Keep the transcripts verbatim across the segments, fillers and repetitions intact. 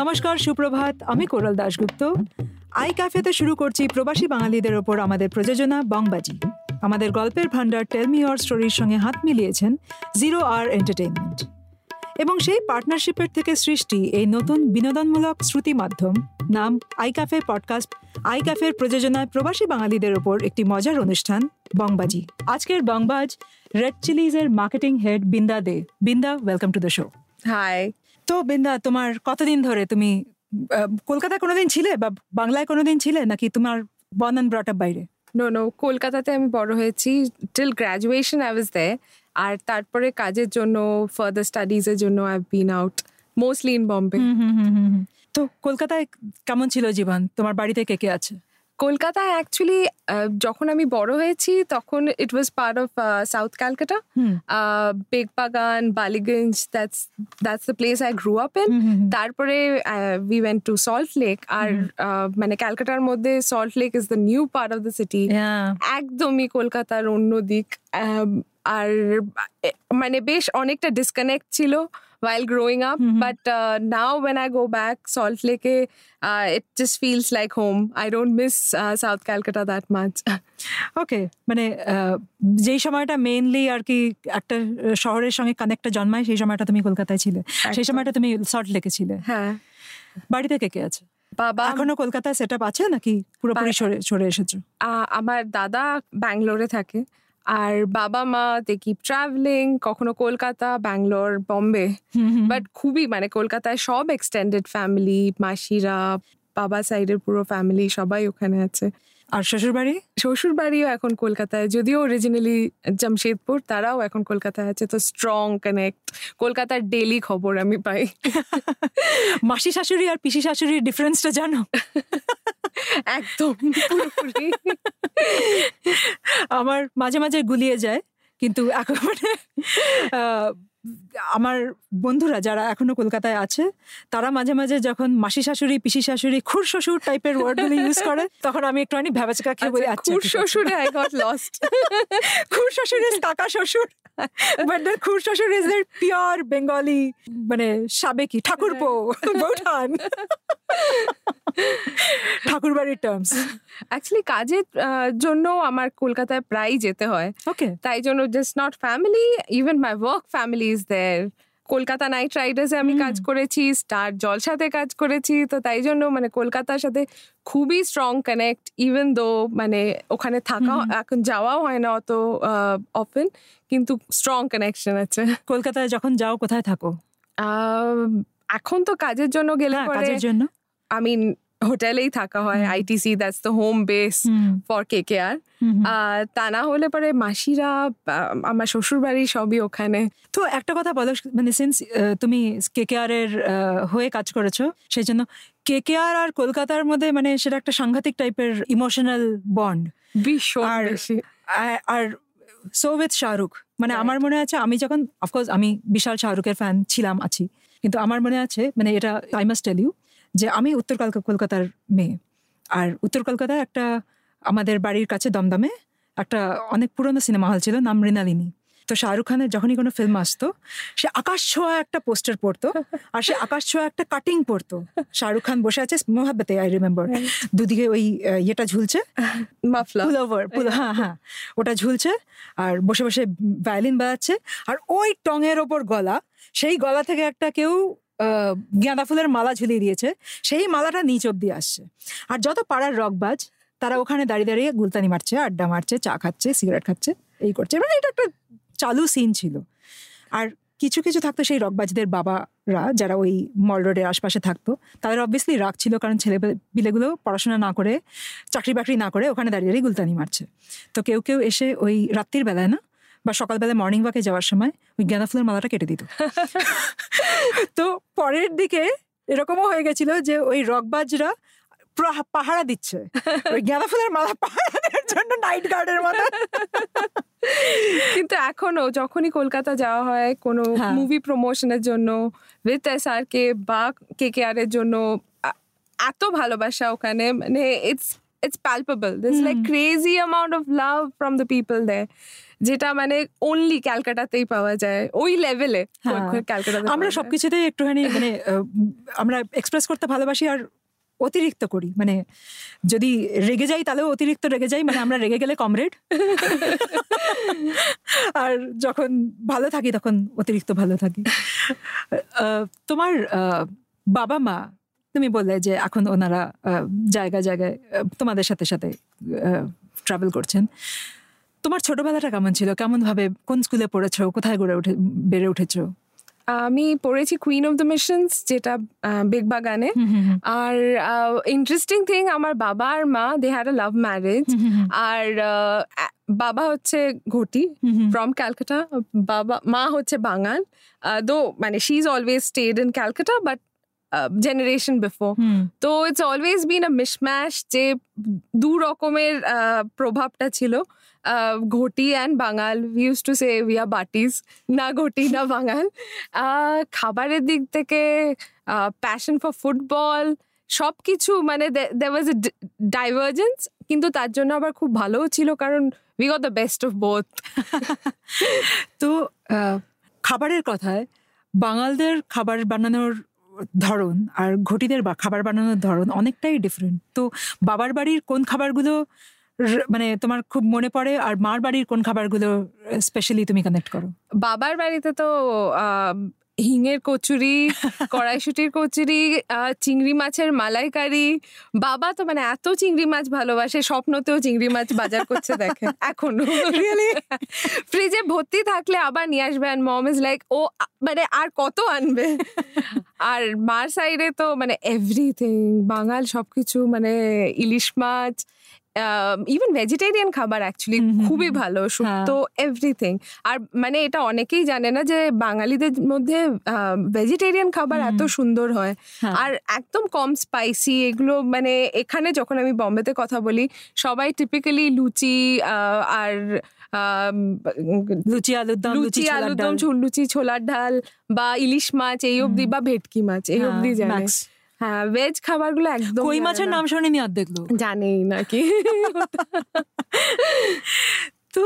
নমস্কার, সুপ্রভাত। আমি কোরাল দাশগুপ্ত। আই ক্যাফেতে শুরু করছি প্রবাসী বাঙালিদের ওপর আমাদের প্রযোজনা বংবাজি। আমাদের গল্পের ভান্ডার টেল মি ইওর স্টোরির সঙ্গে হাত মিলিয়েছেন জিরো আর এন্টারটেইনমেন্ট, এবং সেই পার্টনারশিপের থেকে সৃষ্টি এই নতুন বিনোদনমূলক শ্রুতি মাধ্যম নাম আই ক্যাফে পডকাস্ট। আই ক্যাফের প্রযোজনায় প্রবাসী বাঙালিদের ওপর একটি মজার অনুষ্ঠান বংবাজি। আজকের বংবাজ রেড চিলিজের marketing head Binda they. Binda, welcome to the show. Hi. তো বিন্দা, তোমার কতদিন ধরে, তুমি কলকাতায় কোনোদিন ছিলে বা বাংলায় কোনোদিন ছিলে, নাকি তোমার বর্ন অ্যান্ড ব্রট আপ বাইরে? নো নো কলকাতাতে আমি বড় হয়েছি। Till graduation I was there, আর তারপরে কাজের জন্য, ফার্দার স্টাডিজের জন্য I have been out mostly in Bombay. তো কলকাতায় কেমন ছিল জীবন? তোমার বাড়িতে কে কে আছে কলকাতায়? অ্যাকচুয়ালি যখন আমি বড় হয়েছি তখন it was part of south Calcutta, Beckbagan, Ballygunge, that's that's the place I grew up in. তারপরে we went to salt lake, আর মানে ক্যালকাটার মধ্যে salt lake is the new part of the city, একদমই কলকাতার অন্য দিক। আর মানে বেশ অনেকটা ডিসকানেক্ট ছিল while growing up, mm-hmm. but uh, now when I go back Salt Lake, uh, it just feels like home. I don't miss uh, South Calcutta that much. Okay, মানে যেই সময়টা মেইনলি আর কি একটা শহরের সঙ্গে কানেক্টটা জন্মায়, সেই সময়টা তুমি কলকাতায় ছিলে, সেই সময়টা তুমি সল্ট লেকে ছিলে। হ্যাঁ। বাড়িতে কে কে আছে? বাবা এখনো কলকাতায় সেটআপ আছে নাকি পুরোপুরি সরে সরে এসেছো? আমার দাদা ব্যাঙ্গালোরে থাকে, আর বাবা মা দে কিপ ট্রাভেলিং, কখনো কলকাতা, ব্যাঙ্গালোর, বম্বে। বাট খুবই মানে কলকাতায় সব এক্সটেন্ডেড ফ্যামিলি, মাসিরা, বাবা সাইডের পুরো ফ্যামিলি সবাই ওখানে আছে। আর শ্বশুরবাড়ি? শ্বশুরবাড়িও এখন কলকাতায়, যদিও অরিজিনালি জামশেদপুর, তারাও এখন কলকাতায় আছে। তো স্ট্রং কানেক্ট, কলকাতার ডেইলি খবর আমি পাই। মাসি শাশুড়ি আর পিসি শাশুড়ির ডিফারেন্সটা জানো? একদম। আমার মাঝে মাঝে গুলিয়ে যায়, কিন্তু এখন মানে আমার বন্ধুরা যারা এখনো কলকাতায় আছে তারা মাঝে মাঝে যখন মাসি শাশুড়ি, পিসি শাশুড়ি, খুড় শ্বশুর টাইপের ওয়ার্ডগুলো ইউজ করে তখন আমি একটুখানি ভ্যাবাচকা খেয়ে বলি আচ্ছা খুড় শ্বশুর, আই গট লস্ট। খুড় শ্বশুর ইজ কাকা শ্বশুর, বাট দ্য খুড় শ্বশুর ইজ দ্য পিওর বেঙ্গলি, মানে সাবেকি ঠাকুরপো বৌঠান, ঠাকুর বাড়ির টার্মস। অ্যাকচুয়ালি কাজের জন্য আমার কলকাতায় প্রায় যেতে হয়, ওকে, তাই জন্য just not family, even my work family is there. Kolkata night রাইডার্সে আমি কাজ করেছি, স্টার জলসাতে কাজ করেছি, তো তাই জন্য মানে কলকাতার সাথে খুবই স্ট্রং কানেক্ট, ইভেন দো মানে ওখানে থাকা এখন যাওয়াও হয় না অত অফেন, কিন্তু স্ট্রং কানেকশন আছে। কলকাতায় যখন যাও কোথায় থাকো? এখন তো কাজের জন্য গেলে কাজের জন্য আমি হোটেলেই থাকা হয়, ITC, that's the home base for KKR. তা না হলে পরে মাসিরা, আমার শ্বশুরবাড়ি সবই ওখানে। তো একটা কথা বলো, মানে সিন্স তুমি কেকেআর এর হয়ে কাজ করেছো, সেই জন্য কেকেআর আর কলকাতার মধ্যে মানে সেটা একটা সাংঘাতিক টাইপের ইমোশনাল বন্ড। ভীষণ। আর সো উইথ শাহরুখ, মানে আমার মনে আছে আমি যখন, অফকোর্স আমি বিশাল শাহরুখের ফ্যান ছিলাম, আছি, কিন্তু আমার মনে আছে মানে এটা আই মাস্ট টেল ইউ যে আমি উত্তর কলকাতার মেয়ে, আর উত্তর কলকাতায় একটা আমাদের বাড়ির কাছে দমদমে একটা অনেক পুরনো সিনেমা হল ছিল, নাম মৃণালিনী। তো শাহরুখ খানের যখনই কোনো ফিল্ম আসতো সে আকাশ ছোঁয়া একটা পোস্টার পড়তো, আর সে আকাশ ছোঁয়া একটা কাটিং পড়তো, শাহরুখ খান বসে আছে মোহাব্বতে, আই রিমেম্বার, দুদিকে ওই ইয়েটা ঝুলছে, পুলওভার, হ্যাঁ হ্যাঁ ওটা ঝুলছে, আর বসে বসে ভায়োলিন বাজাচ্ছে, আর ওই টঙের ওপর গলা, সেই গলা থেকে একটা কেউ গাঁদা ফুলের মালা ঝুলিয়ে দিয়েছে, সেই মালাটা নিচ অব্দি আসছে, আর যত পাড়ার রকবাজ তারা ওখানে দাঁড়িয়ে দাঁড়িয়ে গুলতানি মারছে, আড্ডা মারছে, চা খাচ্ছে, সিগারেট খাচ্ছে, এই করছে, মানে এটা একটা চালু সিন ছিল। আর কিছু কিছু থাকতো সেই রকবাজদের বাবারা যারা ওই মল রোডের আশপাশে থাকতো, তাদের অবভিয়াসলি রাগ ছিল, কারণ ছেলে পিলেগুলো পড়াশোনা না করে, চাকরি বাকরি না করে ওখানে দাঁড়িয়ে দাঁড়িয়ে গুলতানি মারছে। তো কেউ কেউ এসে ওই রাত্রির বেলায় না বা সকালবেলা মর্নিং ওয়াকে যাওয়ার সময় ওই গাঁদা ফুলের মালাটা কেটে দিত। তো পরের দিকে এরকমও হয়ে গেছিল যে ওই রকবাজরা পাহারা দিচ্ছে ওই গাঁদা ফুলের মালা পাহারা দেওয়ার জন্য, নাইট গার্ডের মতো। কিন্তু এখনো যখনই কলকাতা যাওয়া হয় কোনো মুভি প্রমোশনের জন্য, উইথ এস আর কে বা কে কে আর এর জন্য এত ভালোবাসা ওখানে, মানে it's it's palpable, this like crazy amount of love from the people there, যেটা মানে অনলি ক্যালকাটাতেই পাওয়া যায় ওই লেভেলে। ক্যালকাটাতে আমরা সবকিছুতে একটুখানি মানে আমরা এক্সপ্রেস করতে ভালোবাসি আর অতিরিক্ত করি, মানে যদি রেগে যাই তাহলেও অতিরিক্ত রেগে যাই, মানে আমরা রেগে গেলে কমরেড, আর যখন ভালো থাকি তখন অতিরিক্ত ভালো থাকি। তোমার বাবা মা, তুমি বললে যে এখন ওনারা জায়গায় জায়গায় তোমাদের সাথে সাথে ট্রাভেল করছেন, তোমার ছোটবেলাটা কেমন ছিল? কেমন ভাবে, কোন স্কুলে পড়েছো, কোথায় গড়ে উঠে বেড়ে উঠেছো? আমি পড়েছি কুইন অফ দ্য মিশনস, যেটা বেগবাগানে। আর ইন্টারেস্টিং থিং, আমার বাবা আর মা, they had a love marriage. আর বাবা হচ্ছে ঘটি ফ্রম ক্যালকাটা, বাবা মা হচ্ছে বাঙাল, দো মানে she is always stayed in Calcutta but generation before, তো it's always been a mishmash. যে দু রকমের প্রভাবটা ছিল, Uh, ghoti and bangal, we used to say we are batis, na ghoti na bangal. Uh, khabarer dik theke uh, passion for football shob kichu, mane there, there was a d- divergence, kintu tar jonno abar khub bhalo chilo karon we got the best of both. To khabarer kothay bangalder khabar bananor ধরন আর ঘটিদের খাবার বানানোর ধরন অনেকটাই different. তো বাবার বাড়ির কোন খাবারগুলো মানে তোমার খুব মনে পড়ে আর মার বাড়ির কোন খাবারগুলো স্পেশালি তুমি কানেক্ট করো? বাবার বাড়িতে তো হিঙের কচুরি, কড়াইশুটির কচুরি, চিংড়ি মাছের মালাইকারি। বাবা তো মানে এত চিংড়ি মাছ ভালোবাসে, স্বপ্নতেও চিংড়ি মাছ বাজার করছে দেখে এখনো, ফ্রিজে ভর্তি থাকলে আবার নিয়ে আসবে। অ্যান্ড মম ইজ লাইক, ও মানে আর কত আনবে। আর মার সাইডে তো মানে এভরিথিং বাঙাল সবকিছু, মানে ইলিশ মাছ, ইভেন ভেজিটেরিয়ান খাবার অ্যাকচুয়ালি খুবই ভালো, শুক্তো, এভরিথিং। আর মানে এটা অনেকেই জানে না যে বাঙালিদের মধ্যে ভেজিটেরিয়ান খাবার এত সুন্দর হয় আর একদম কম স্পাইসি। এগুলো মানে এখানে যখন আমি বম্বেতে কথা বলি, সবাই টিপিক্যালি লুচি আর লুচি আলুর দম, লুচি আলুর দম, লুচি ছোলার ডাল বা ইলিশ মাছ এই অবধি, বা ভেটকি মাছ এই অবধি জানে। হ্যাঁ, ভেজ খাবারগুলো একদম, কই মাছের নাম শুনিনি অর্ধেক লোক, জানেই নাকি। তো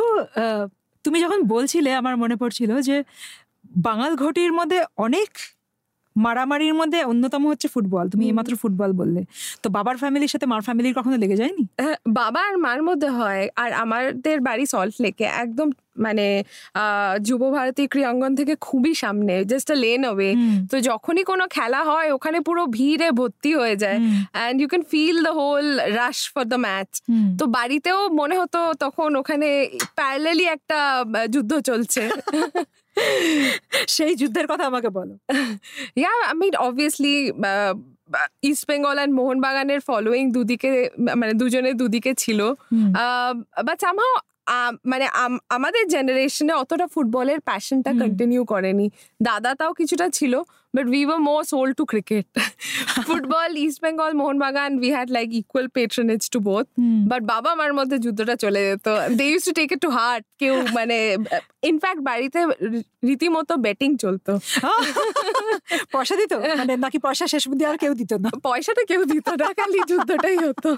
তুমি যখন বলছিলে আমার মনে পড়ছিল যে বাঙাল ঘটির মধ্যে অনেক মারামারির মধ্যে অন্যতম হচ্ছে ফুটবল। তুমি এইমাত্র ফুটবল বললে, তো বাবার ফ্যামিলির সাথে মার ফ্যামিলির কখনো লেগে যায়নি? বাবা আর মার মধ্যে হয়। আর আমাদের বাড়ি সল্ট লেকে, একদম মানে যুব ভারতী ক্রীড়াঙ্গন থেকে খুবই সামনে, জাস্ট আ লেন অ্যাওয়ে। তো যখনই কোনো খেলা হয় ওখানে পুরো ভিড়ে ভর্তি হয়ে যায়, and you can feel the whole rush for the match. তো বাড়িতেও মনে হতো তখন ওখানে প্যারালালি একটা যুদ্ধ চলছে। সেই যুদ্ধের কথা আমাকে বলো। Yeah, I mean obviously east Bengal and মোহন বাগানের ফলোয়িং দুদিকে, মানে দুজনে দুদিকে ছিল। বাট সামহাউ মানে আমাদের জেনারেশনে অতটা ফুটবলের প্যাশনটা কন্টিনিউ করেনি। দাদা তাও কিছুটা ছিল, but we were more sold to cricket. Football, east Bengal, Mohun Bagan, we had like equal patronage to both. But বাবা মার মধ্যে যুদ্ধটা চলে যেত, they use to take it to heart. কেউ মানে ইনফ্যাক্ট বাড়িতে রীতিমতো ব্যাটিং চলতো। পয়সা দিত মানে, নাকি পয়সা শেষ অবধি আর কেউ দিত না? পয়সাটা কেউ দিত না, খালি যুদ্ধটাই হতো।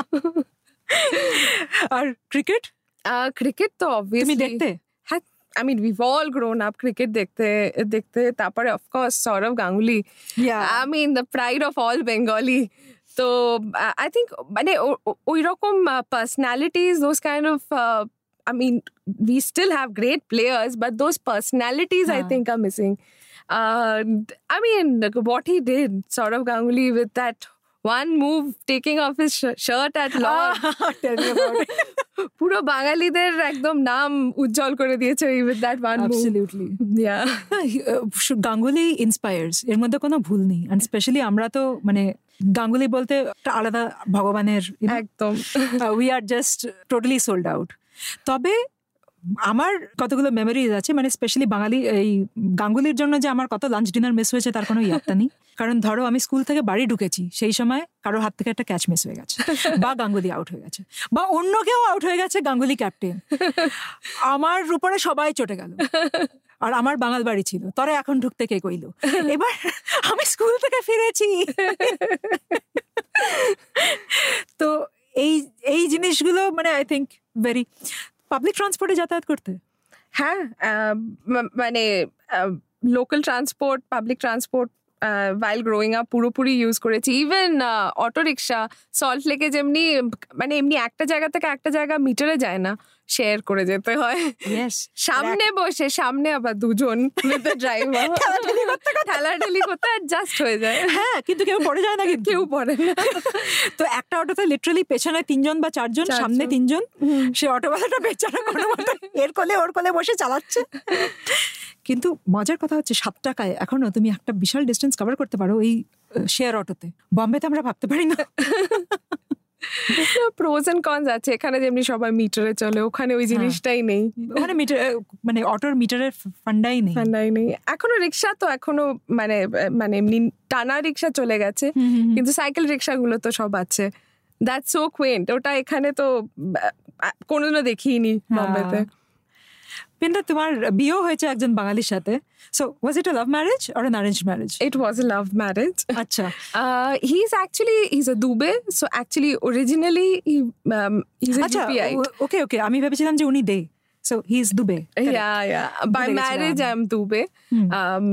আর ক্রিকেট? ক্রিকেট তো অবভিয়াসলি দেখতে, হ্যাঁ, I mean we all grown up cricket দেখতে দেখতে। তারপরে of course Sourav Ganguly, I mean the pride of all Bengali. তো আই থিঙ্ক মানে ওই রকম personalities, those kind of, I mean we still have great players but those personalities I think are missing. I mean what he did, Sourav Ganguly, with that one move, taking off his sh- shirt at long. Ah, tell me about it. পুরো বাঙালিদের একদম নাম উজ্জ্বল করে দিয়েছে with that one move. Absolutely. Yeah. Ganguly inspires, এর মধ্যে কোনো ভুল নেই। And especially আমরা তো মানে গাঙ্গুলি বলতে আলাদা ভগবানের একদম, we are just totally sold out. তবে আমার কতগুলো মেমোরিজ আছে মানে স্পেশালি বাঙালি এই গাঙ্গুলির জন্য, যে আমার কত লাঞ্চ ডিনার মিস হয়েছে তার কোনো ইয়াদটা নেই। কারণ ধরো আমি স্কুল থেকে বাড়ি ঢুকেছি, সেই সময় কারো হাত থেকে একটা ক্যাচ মিস হয়ে গেছে, বা গাঙ্গুলি আউট হয়ে গেছে, বা অন্য কেউ আউট হয়ে গেছে, গাঙ্গুলি ক্যাপ্টেন, আমার উপরে সবাই চটে গেল। আর আমার বাঙাল বাড়ি ছিল, তরে এখন ঢুকতে কে কইল? এবার আমি স্কুল থেকে ফিরেছি। তো এই এই জিনিসগুলো মানে আই থিঙ্ক ভেরি। পাবলিক ট্রান্সপোর্টে যাতায়াত করতে হ্যাঁ, মানে local transport, public transport while growing up পুরোপুরি ইউজ করেছি। ইভেন অটো রিক্সা সল্ট লেকে যেমনি মানে এমনি একটা জায়গা থেকে একটা জায়গা মিটারে যায় না, শেয়ার করে যেতে হয়, সামনে বসে সামনে আবার দুজন ড্রাইভার ঠেলাঠেলি করতে অ্যাডজাস্ট হয়ে যায়। হ্যাঁ, কিন্তু কেউ পড়ে যায় না, কিন্তু কেউ পড়ে না। তো একটা অটোতে লিটারালি পেছনে তিনজন বা চারজন, সামনে তিনজন, সে অটোওয়ালাটা বেচারা কোনো মতে এর কোলে ওর কোলে বসে চালাচ্ছে। কিন্তু মজার কথা হচ্ছে সাত টাকায় এখনো তুমি একটা বিশাল ডিস্টেন্স কভার করতে পারো এই শেয়ার অটোতে। বম্বেতে আমরা ভাবতে পারি না। প্রোস এন্ড কনস আছে, এখানে যেমনি সবাই মিটারে চলে ওখানে ওই জিনিসটাই নেই, ওখানে মিটার মানে অটোর মিটারের ফান্ডাই নেই, ফান্ডাই নেই। এখনো রিক্সা তো এখনো মানে মানে এমনি টানা রিক্সা চলে গেছে, কিন্তু সাইকেল রিক্সাগুলো তো সব আছে। দ্যাটস সো কুইন্ট, ওটা এখানে তো কোনোদিনও দেখিনি বম্বেতে। Bindya, তোমার বিয়ে হয়েছে একজন বাঙালির সাথে। So was it a love marriage or an arranged marriage? It was a love marriage. আচ্ছা, uh, he's actually he's a Dube, so actually originally he um, he's a Dubai. Okay, okay, আমি ভেবেছিলাম যে উনি দে, so he is Dube. Correct. Yeah, yeah. By Dube marriage I'm Dube. Hmm. Um,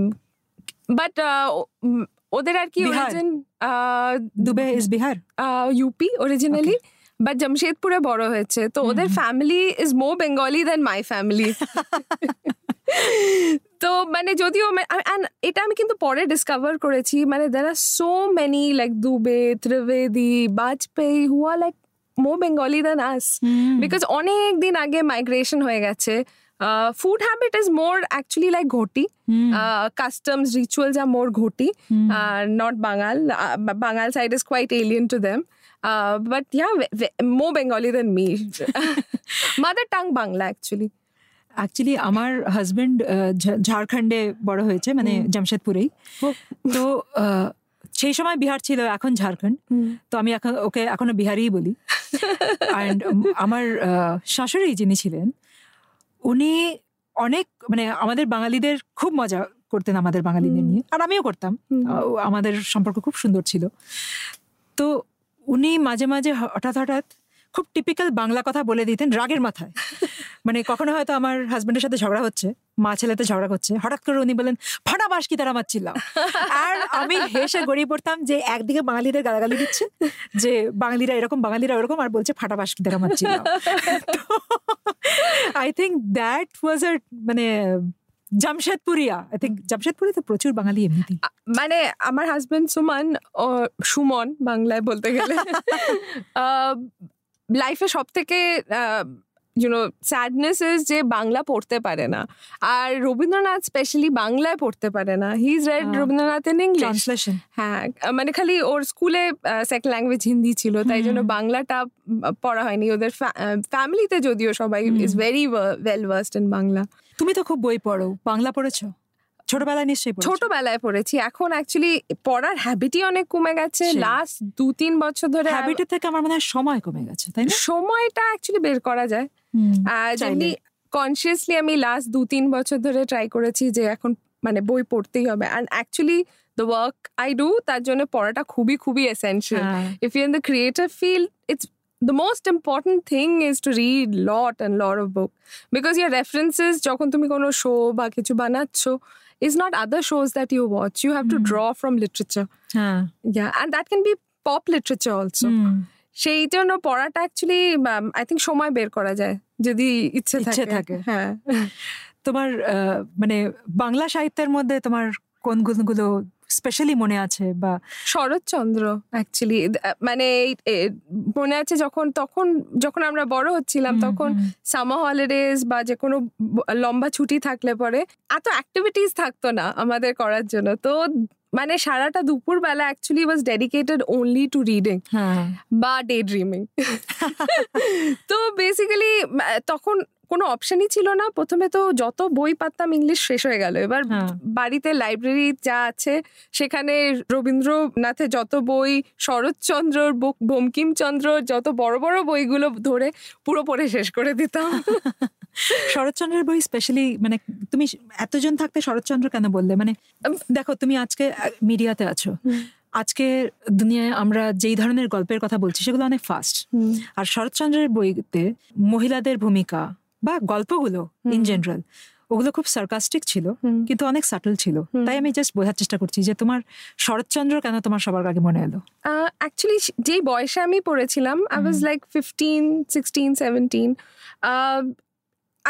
but uh, ওদের আর কি origin uh, Dube is Bihar. Uh, U P originally. Okay. But জামশেদপুরে বড় হয়েছে, তো ওদের family is more Bengali than my family. তো মানে যদিও এটা আমি কিন্তু পরে ডিসকভার করেছি, মানে there are so many like Dubey, Trivedi, Bajpayee who are like more Bengali than us, because অনেক দিন আগে মাইগ্রেশন হয়ে গেছে। Uh, food habit is more actually like Ghoti. Mm. Uh, customs, rituals are more Ghoti, mm. uh, not Bengal. Uh, Bengal side is quite alien to them. Uh, but yeah, ve- ve- more Bengali than me. Mother tongue Bangla actually. Actually আমার husband ঝাড়খণ্ডে বড় হয়েছে, মানে জামশেদপুরেই। তো সেই সময় বিহার ছিল, এখন ঝাড়খণ্ড। তো আমি এখন ওকে এখনো বিহারিই বলি। অ্যান্ড আমার শাশুড়ি যিনি ছিলেন উনি অনেক মানে আমাদের বাঙালিদের খুব মজা করতেন, আমাদের বাঙালিদের নিয়ে, আর আমিও করতাম। আমাদের সম্পর্ক খুব সুন্দর ছিল। তো উনি মাঝে মাঝে হঠাৎ হঠাৎ খুব টিপিক্যাল বাংলা কথা বলে দিতেন রাগের মাথায়। মানে কখনো হয়তো আমার হাজব্যান্ডের সাথে ঝগড়া হচ্ছে, মা ছেলেতে ঝগড়া করছে, হঠাৎ করে উনি বলেন ফাটা বাস কি তারা মারছিলাম। আর আমি হেসে গড়িয়ে পড়তাম যে একদিকে বাঙালিদের গালাগালি দিচ্ছে যে বাঙালিরা এরকম, বাঙালিরা ওরকম, আর বলছে ফাটা বাস কি তারা মারছিলাম। তো I think that was a মানে জামশেদপুরিয়া। আই থিঙ্ক জামশেদপুরে তো প্রচুর বাঙালি এমনিতে, মানে আমার হাজব্যান্ড সুমন ও সুমন বাংলায় বলতে গেলে লাইফে সব থেকে you know sadness is je bangla porte pare na, ar Rabindranath specially bangla porte pare na. He's read uh, Rabindranath in English translation. Ha mane khali or school e second language Hindi chilo, tai jonno bangla ta pora hoy ni oder family te, jodio shobai is very well versed in Bangla. Tumi to khub boi poro, bangla porecho ছোটবেলায়? নিশ্চয়ই ছোটবেলায় পড়েছি, এখন actually পড়ার হ্যাবিটই অনেক কমে গেছে last দু তিন বছর ধরে। হ্যাবিটের থেকে আমার মনে হয় সময় কমে গেছে, তাই না? সময়টা অ্যাকচুয়ালি বের করা যায়। আর যেমনি কনসিয়াসলি আমি লাস্ট দু তিন বছর ধরে ট্রাই করেছি যে এখন মানে বই পড়তেই হবে। And actually the work I do, তার জন্য পড়াটা খুবই খুবই essential. If you in the creative field, it's the most important thing is to read lot and lot of book, because your references যখন তুমি কোনো শো বা কিছু বানাচ্ছো is not other shows that you watch, you have to draw from literature. হ্যাঁ, yeah, and that can be pop literature also. সেই জন্য পড়াটা actually I think সময় বের করা যায় যদি ইচ্ছে থাকে। হ্যাঁ, তোমার মানে বাংলা সাহিত্যের মধ্যে তোমার কোন কোনগুলো স্পেশালি মনে আছে? বা শরৎচন্দ্র অ্যাকচুয়ালি মানে মনে আছে যখন তখন যখন আমরা বড় হচ্ছিলাম তখন সামার হলিডেজ বা যে কোনো লম্বা ছুটি থাকলে পরে এত অ্যাক্টিভিটিস থাকতো না আমাদের করার জন্য, তো মানে সারাটা দুপুরবেলা actually was dedicated only to reading বা ডে ড্রিমিং। তো বেসিক্যালি তখন কোনো অপশনই ছিল না, প্রথমে তো যত বই পাতাম ইংলিশ শেষ হয়ে গেল। এবার বাড়িতে লাইব্রেরি যা আছে সেখানে রবীন্দ্রনাথের যত বই, শরৎচন্দ্রর, বঙ্কিমচন্দ্রর যত বড় বড় বইগুলো ধরে পুরো পড়ে শেষ করে দিতাম। শরৎচন্দ্রের বই স্পেশালি মানে তুমি এতজন থাকতে শরৎচন্দ্র কেন বললে? মানে দেখো তুমি আজকে মিডিয়াতে আছো, আজকে দুনিয়ায় আমরা যেই ধরনের গল্পের কথা বলছি সেগুলো অনেক ফাস্ট, আর শরৎচন্দ্রের বইতে মহিলাদের ভূমিকা, বা গল্পগুলো ইন জেনারেল ওগুলো খুব সার্কাস্টিক ছিল কিন্তু অনেক সাটল ছিল। তাই আমি জাস্ট বোঝার চেষ্টা করছি যে তোমার শরৎচন্দ্র কেন তোমার সবার আগে মনে এলো। অ্যাকচুয়ালি যে বয়সে আমি পড়েছিলাম I was like fifteen sixteen seventeen.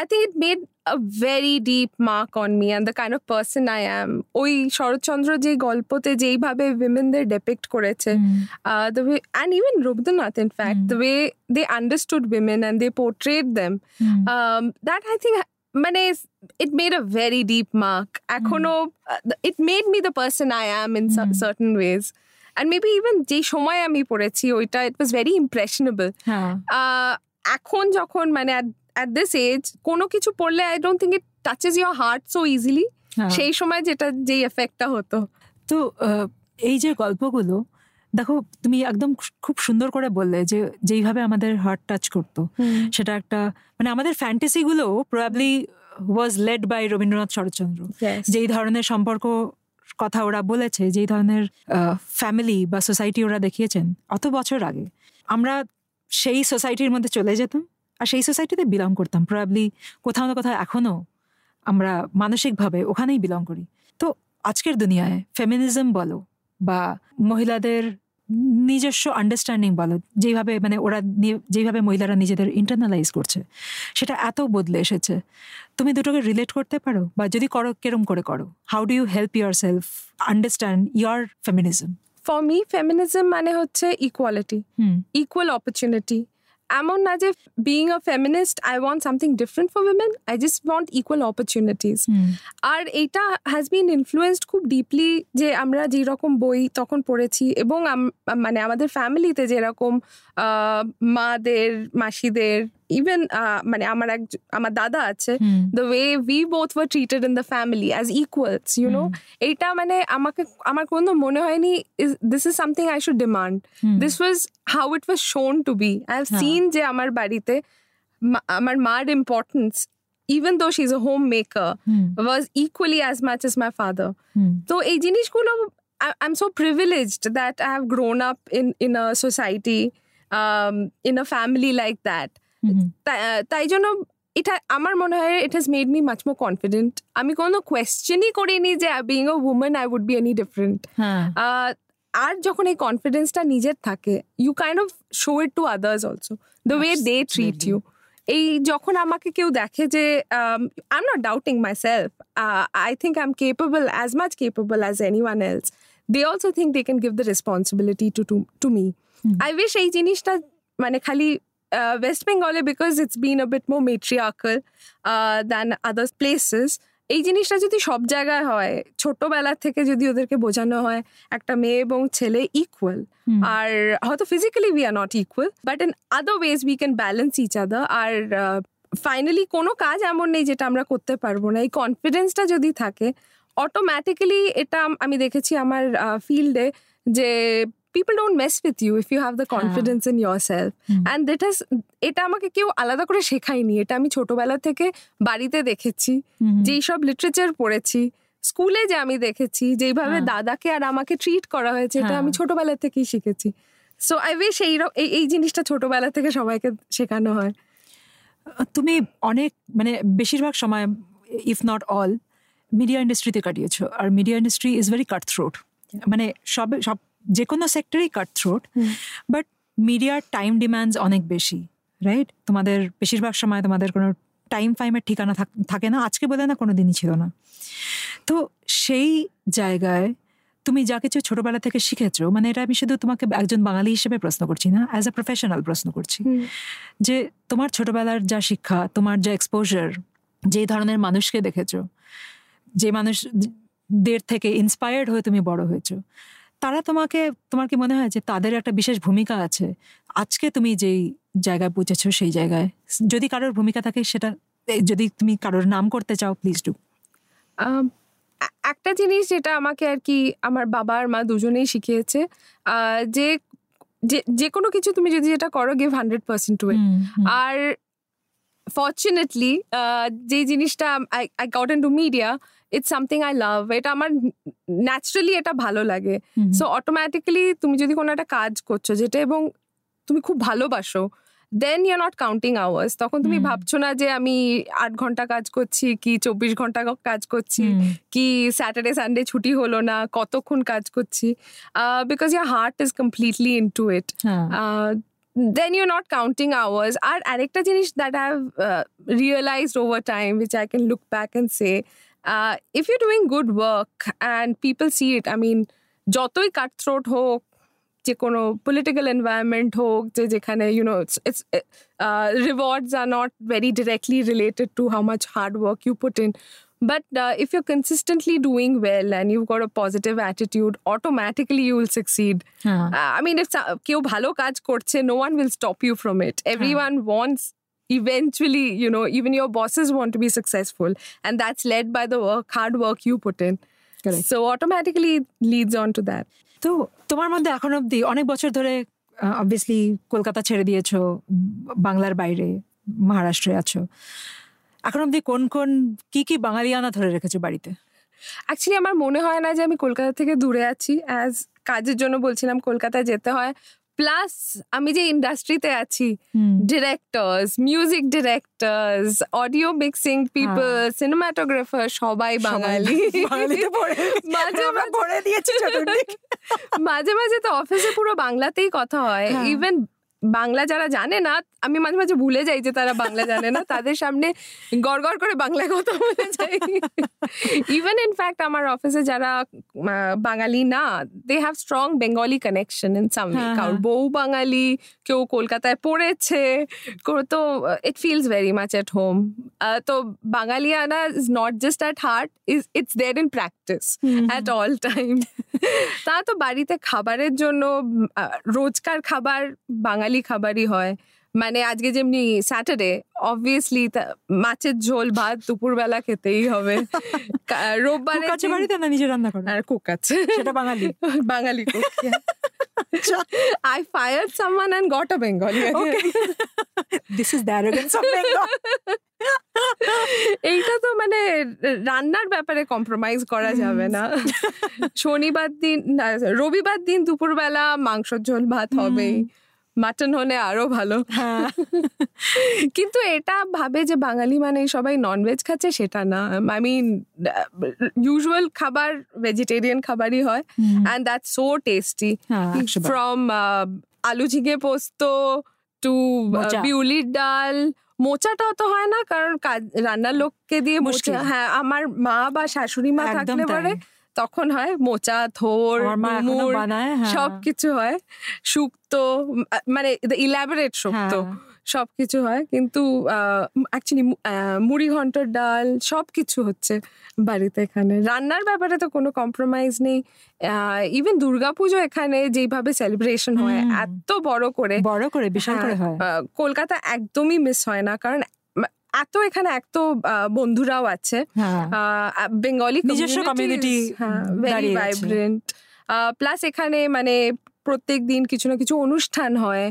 I think it made a very deep mark on me and the kind of person I am. Oi Sharatchandra je golpote jei bhabe women der depict koreche uh, the way, and even Rabindranath in fact mm. the way they understood women and they portrayed them mm. um that I think mane it made a very deep mark ekhono mm. uh, it made me the person I am in mm. certain ways. And maybe even je shomoy ami porechi oita it was very impressionable. uh ekhon jokhon mane at this age kono kichu porle I don't think it touches your heart so easily সেই সময় যেটা যেই এফেক্টটা হতো। তো এই যে গল্পগুলো দেখো তুমি একদম খুব সুন্দর করে বললে যে যেইভাবে আমাদের হার্ট টাচ করতো সেটা একটা মানে আমাদের ফ্যান্টাসি গুলো probably was led by Rabindranath Saratchandra. যেই ধরনের সম্পর্ক কথা ওরা বলেছে যেই ধরনের ফ্যামিলি বা সোসাইটি ওরা দেখিয়েছেন অত বছর আগে আমরা সেই সোসাইটির মধ্যে চলে যেতাম আর সেই সোসাইটিতে বিলং করতাম। প্রবাবলি কোথাও না কোথাও এখনও আমরা মানসিকভাবে ওখানেই বিলং করি। তো আজকের দুনিয়ায় ফেমিনিজম বলো বা মহিলাদের নিজস্ব আন্ডারস্ট্যান্ডিং বলো যেইভাবে মানে ওরা যেইভাবে মহিলারা নিজেদের ইন্টারনালাইজ করছে সেটা এত বদলে এসেছে। তুমি দুটোকে রিলেট করতে পারো বা যদি করো কেরম করে করো? How do you help your self understand your feminism? For me feminism মানে হচ্ছে ইকুয়ালিটি, ইকুয়াল অপরচুনিটি। এমন না যে being a feminist I want something different for women, I just want equal opportunities. আর এইটা হ্যাজ বিন ইনফ্লুয়েন্সড খুব deeply যে আমরা যেরকম বই তখন পড়েছি এবং মানে আমাদের ফ্যামিলিতে যেরকম মাদের মাসিদের ইভেন মানে আমার এক আমার দাদা আছে the way we both were treated in the family as equals you know. এইটা মানে আমাকে আমার কোনো মনে হয়নি is this is something I should demand. This was how it was shown to be. I have seen যে আমার বাড়িতে আমার মার importance even though she is a home maker was equally as much as my father. তো এই জিনিসগুলো I am so privileged that I have grown up in in a society in a family like that. তাই জন্য এটা আমার মনে হয় it has made me much more confident. আমি কোনো কোয়েশ্চেনই করিনি যে being a women I would be any different. আর যখন এই কনফিডেন্সটা নিজের থাকে you kind of show it to others also the way they treat you. এই যখন আমাকে কেউ দেখে যে I am not doubting my self, I think I am capable as much capable as any one else, they also think they can give the responsibility to to me. I wish এই জিনিসটা মানে খালি Uh, West Bengal because it's been a bit more matriarchal uh, than other places. এই জিনিসটা যদি সব জায়গায় হয় ছোটবেলা থেকে যদি ওদেরকে বোঝানো হয় একটা মেয়ে এবং ছেলে ইকুয়াল, আর হয়তো physically we are not equal but in other ways we can balance each other. আর ফাইনালি কোনো কাজ এমন নেই যেটা আমরা করতে পারবো না। এই কনফিডেন্সটা যদি থাকে অটোমেটিক্যালি এটা আমি দেখেছি আমার ফিল্ডে যে people don't mess with you if you have the confidence yeah. in yourself mm. and that is এটা আমাকে কেউ আলাদা করে শেখায়নি। এটা আমি ছোটবেলা থেকে বাড়িতে দেখেছি, যেই সব লিটারেচার পড়েছি স্কুলে, যে আমি দেখেছি যেইভাবে দাদাকে আর আমাকে ট্রিট করা হয়েছে এটা আমি ছোটবেলা থেকেই শিখেছি। সো আই উইশ এই এই জিনিসটা ছোটবেলা থেকে সবাইকে শেখানো হয়। তুমি অনেক মানে বেশিরভাগ সময় ইফ নট অল মিডিয়া ইন্ডাস্ট্রিতে কাটিয়েছো আর media industry is very cut throat, মানে সব সব যে কোনো সেক্টরেই কাট থ্রোট, বাট মিডিয়ার টাইম ডিম্যান্ডস অনেক বেশি রাইট? তোমাদের বেশিরভাগ সময় তোমাদের কোনো টাইম ফাইমের ঠিকানা থাকে না, আজকে বলে না কোনো দিনই ছিল না। তো সেই জায়গায় তুমি যা কিছু ছোটোবেলা থেকে শিখেছো, মানে এটা আমি শুধু তোমাকে একজন বাঙালি হিসেবে প্রশ্ন করছি না, অ্যাজ আ প্রফেশনাল প্রশ্ন করছি যে তোমার ছোটোবেলার যা শিক্ষা, তোমার যা এক্সপোজার, যেই ধরনের মানুষকে দেখেছো, যে মানুষদের থেকে ইন্সপায়ার্ড হয়ে তুমি বড় হয়েছো, তারা তোমাকে তোমার কি মনে হয় যে তাদের একটা বিশেষ ভূমিকা আছে আজকে তুমি যেই জায়গায় পৌঁছেছো সেই জায়গায়? যদি কারোর ভূমিকা থাকে সেটা যদি তুমি কারোর নাম করতে চাও প্লিজ ডু। একটা জিনিস যেটা আমাকে আর কি আমার বাবা আর মা দুজনেই শিখিয়েছে যে যে কোনো কিছু তুমি যদি যেটা করো give hundred percent to it. আর ফর্চুনেটলি যে জিনিসটা I got into media It's something I love. এটা আমার ন্যাচারালি এটা ভালো লাগে। সো অটোমেটিক্যালি তুমি যদি কোনো একটা কাজ করছো যেটা এবং তুমি খুব ভালোবাসো then you're not counting hours. তখন তুমি ভাবছো না যে আমি আট ঘন্টা কাজ করছি কি চব্বিশ ঘন্টা কাজ করছি কি স্যাটারডে সানডে ছুটি হলো না কতক্ষণ কাজ করছি, because your heart is completely into it. Uh, then you're not counting hours. আর আরেকটা জিনিস that I've uh, realized over time, which I can look back and say, uh, if you're doing good work and people see it, I mean, যতই কাট throat হোক, যে কোনো political environment হোক, যে যেখানে you know it's rewards are not very directly related to how much hard work you put in, but if you are consistently doing well and you got a positive attitude, automatically you will succeed. I mean if কেউ ভালো কাজ করছে, no one will stop you from it. Everyone wants eventually, you know, even your bosses want to be successful, and that's led by the work, hard work you put in. Correct. So automatically it leads on to that. তো তোমার মধ্যে এখন অবধি অনেক বছর ধরে obviously Kolkata ছেড়ে দিয়েছো, বাংলার বাইরে মহারাষ্ট্রে আছো, এখন অবধি কোন কোন কি কি বাঙালিয়ানা ধরে রেখেছো বাড়িতে? অ্যাকচুয়ালি আমার মনে হয় না যে আমি কলকাতা থেকে দূরে আছি, অ্যাজ কাজের জন্য বলছিলাম কলকাতায় যেতে হয়, প্লাস আমি যে ইন্ডাস্ট্রিতে আছি, directors, music directors, audio mixing people, cinematographer সবাই বাঙালি। মাঝে মাঝে তো অফিসে পুরো বাংলাতেই কথা হয়, ইভেন বাংলা যারা জানে না, আমি মাঝে মাঝে ভুলে যাই যে তারা বাংলা জানে না, তাদের সামনে গড়গড় করে বাংলায় কথা বলে যাই। ইভেন ইনফ্যাক্ট আমার অফিসে যারা বাঙালি না, they have strong Bengali connection in some way, কারণ বউ বাঙালি, কেউ কলকাতায় পড়েছে, তো it feels very much at home. তো বাঙালিয়ানা is not just at heart, is it's there in practice at all time. তা তো বাড়িতে খাবারের জন্য রোজকার খাবার বাঙালি খাবারই হয়, মানে আজকে যেমনি স্যাটারডে অবভিয়াসলি মাছের ঝোল ভাত দুপুরবেলা খেতেই হবে, রোববারে কাছে বাড়িতে না নিজে রান্না করে, আর কুক আছে, সেটা বাঙালি বাঙালি cook. I fired someone and got a Bengali. Okay. This is the arrogance of Bengal. এইটা তো মানে রান্নার ব্যাপারে কম্প্রোমাইজ করা যাবে না। শনিবার দিন রবিবার দিন দুপুরবেলা মাংস ঝোল ভাত হবে, মাটন হলে আরো ভালো। কিন্তু এটা ভাবে যে বাঙালি মানে সবাই ননভেজ খাচ্ছে, সেটা না। আই মিন ইউজুয়াল খাবার ভেজিটেরিয়ান খাবারই হয়, and that's so tasty, from aloo jhinge পোস্ত টু বিউলির ডাল। মোচাটাও তো হয় না, কারণ রান্নার লোককে দিয়ে মুশকিল। হ্যাঁ, আমার মা বা শাশুড়ি মা থাকলে পরে তখন হয় মোচা, থোর, মুড়, সবকিছু হয়, শুক্তো, মানে ইলাবোরেট শুক্তো সবকিছু হয়, কিন্তু অ্যাকচুয়ালি মুড়ি ঘন্টর ডাল সবকিছু হচ্ছে বাড়িতে। এখানে রান্নার ব্যাপারে তো কোনো কম্প্রোমাইজ নেই। ইভেন দুর্গাপুজো এখানে যেভাবে সেলিব্রেশন হয় এত বড় করে বড় করে বিশাল করে হয়, কলকাতা একদমই মিস হয় না, কারণ এত এখানে এক তো বন্ধুরাও আছে, Bengali community very vibrant, plus এখানে মানে প্রত্যেক দিন কিছু না কিছু অনুষ্ঠান হয়,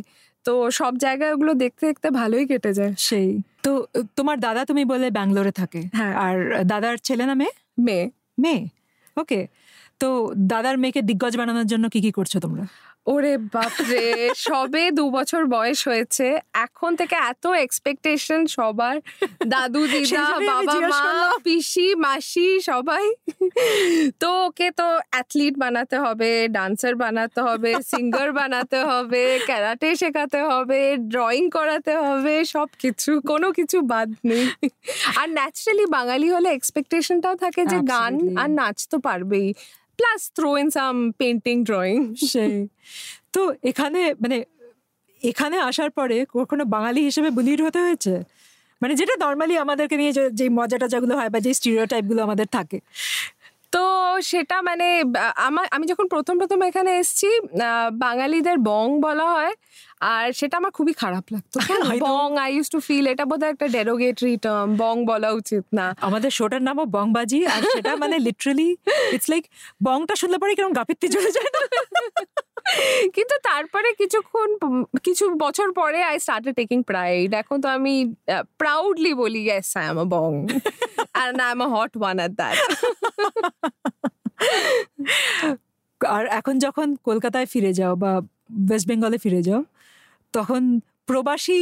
তো সব জায়গায় ওগুলো দেখতে দেখতে ভালোই কেটে যায়। সেই তো তোমার দাদা, তুমি বলে ব্যাঙ্গালোরে থাকে, হ্যাঁ, আর দাদার ছেলে না মেয়ে? মেয়ে মেয়ে ওকে। তো দাদার মেয়েকে দিগ্গজ বানানোর জন্য কি কি করছো তোমরা? ওরে বাপরে, সবে দু বছর বয়স হয়েছে, এখন থেকে এত এক্সপেকটেশন সবার, দাদু দিদা বাবা মা পিসি মাসি সবাই। তো ওকে তো অ্যাথলিট বানাতে হবে, ডান্সার বানাতে হবে, সিঙ্গার বানাতে হবে, ক্যারাটে শেখাতে হবে, ড্রয়িং করাতে হবে, সব কিছু, কোনো কিছু বাদ নেই। আর ন্যাচারালি বাঙালি হলে এক্সপেকটেশনটাও থাকে যে গান আর নাচ তো পারবেই, plus throw in some painting, drawing. সেই তো এখানে মানে এখানে আসার পরে কখনো বাঙালি হিসেবে বুলিড হতে হয়েছে? মানে যেটা নর্মালি আমাদেরকে নিয়ে যে মজাটা যেগুলো হয় বা যে স্টিরিওটাইপগুলো আমাদের থাকে, তো সেটা মানে আমার, আমি যখন প্রথম প্রথম এখানে এসেছি, বাঙালিদের বং বলা হয়, আর সেটা আমার খুবই খারাপ লাগতো, বং। আই ইউজ টু ফিল এটা বোধহয় একটা ডেরোগেটরি টার্ম, বং বলা উচিত না। আমাদের শোটার নামও বংবাজি, আর সেটা মানে লিটারালি ইটস লাইক বংটা শুনলে পরে কিরকম গাফিত্তি চলে যায়। কিন্তু তারপরে কিছুক্ষণ কিছু বছর পরে আই স্টার্টেড টেকিং প্রাইড, এখন তো আমি প্রাউডলি বলি yes I am a Bong and I am a hot one at that. আর এখন যখন কলকাতায় ফিরে যাও বা ওয়েস্ট বেঙ্গলে ফিরে যাও, তখন প্রবাসী,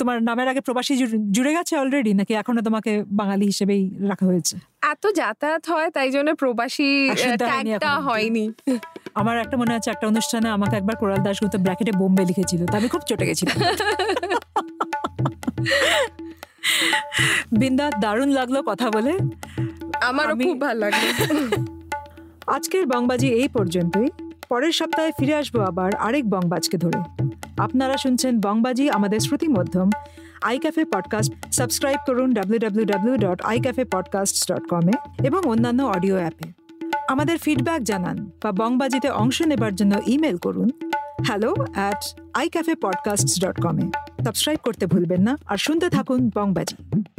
তোমার নামের আগে প্রবাসী জুড়ে গেছে অলরেডি, নাকি এখনো তোমাকে বাঙালি হিসেবেই রাখা হয়েছে? এত যাতায়াত হয় তাই জন্য প্রবাসী ট্যাগটা হয়নি। আমার একটা মনে আছে একটা অনুষ্ঠানে আমাকে একবার কোরাল দাশগুপ্ত ব্র্যাকেটে বোম্বে লিখেছিল, তা আমি খুব চটে গেছিলাম। বিন্দা, দারুণ লাগলো কথা বলে, আমারও খুব ভালো লাগলো। আজকের বংবাজি এই পর্যন্তই। পরের সপ্তাহে ফিরে আসবো আবার আরেক বংবাজকে ধরে। আপনারা শুনছেন বংবাজি, আমাদের Shruti Madhyam. ICafe podcast subscribe করুন W W W dot iCafe podcast dot com এ এবং অন্যান্য অডিও অ্যাপে। আমাদের ফিডব্যাক জানান বা বংবাজিতে অংশ নেবার জন্য ইমেল করুন hello at iCafe podcast dot com এ। সাবস্ক্রাইব করতে ভুলবেন না, আর শুনতে থাকুন বংবাজি।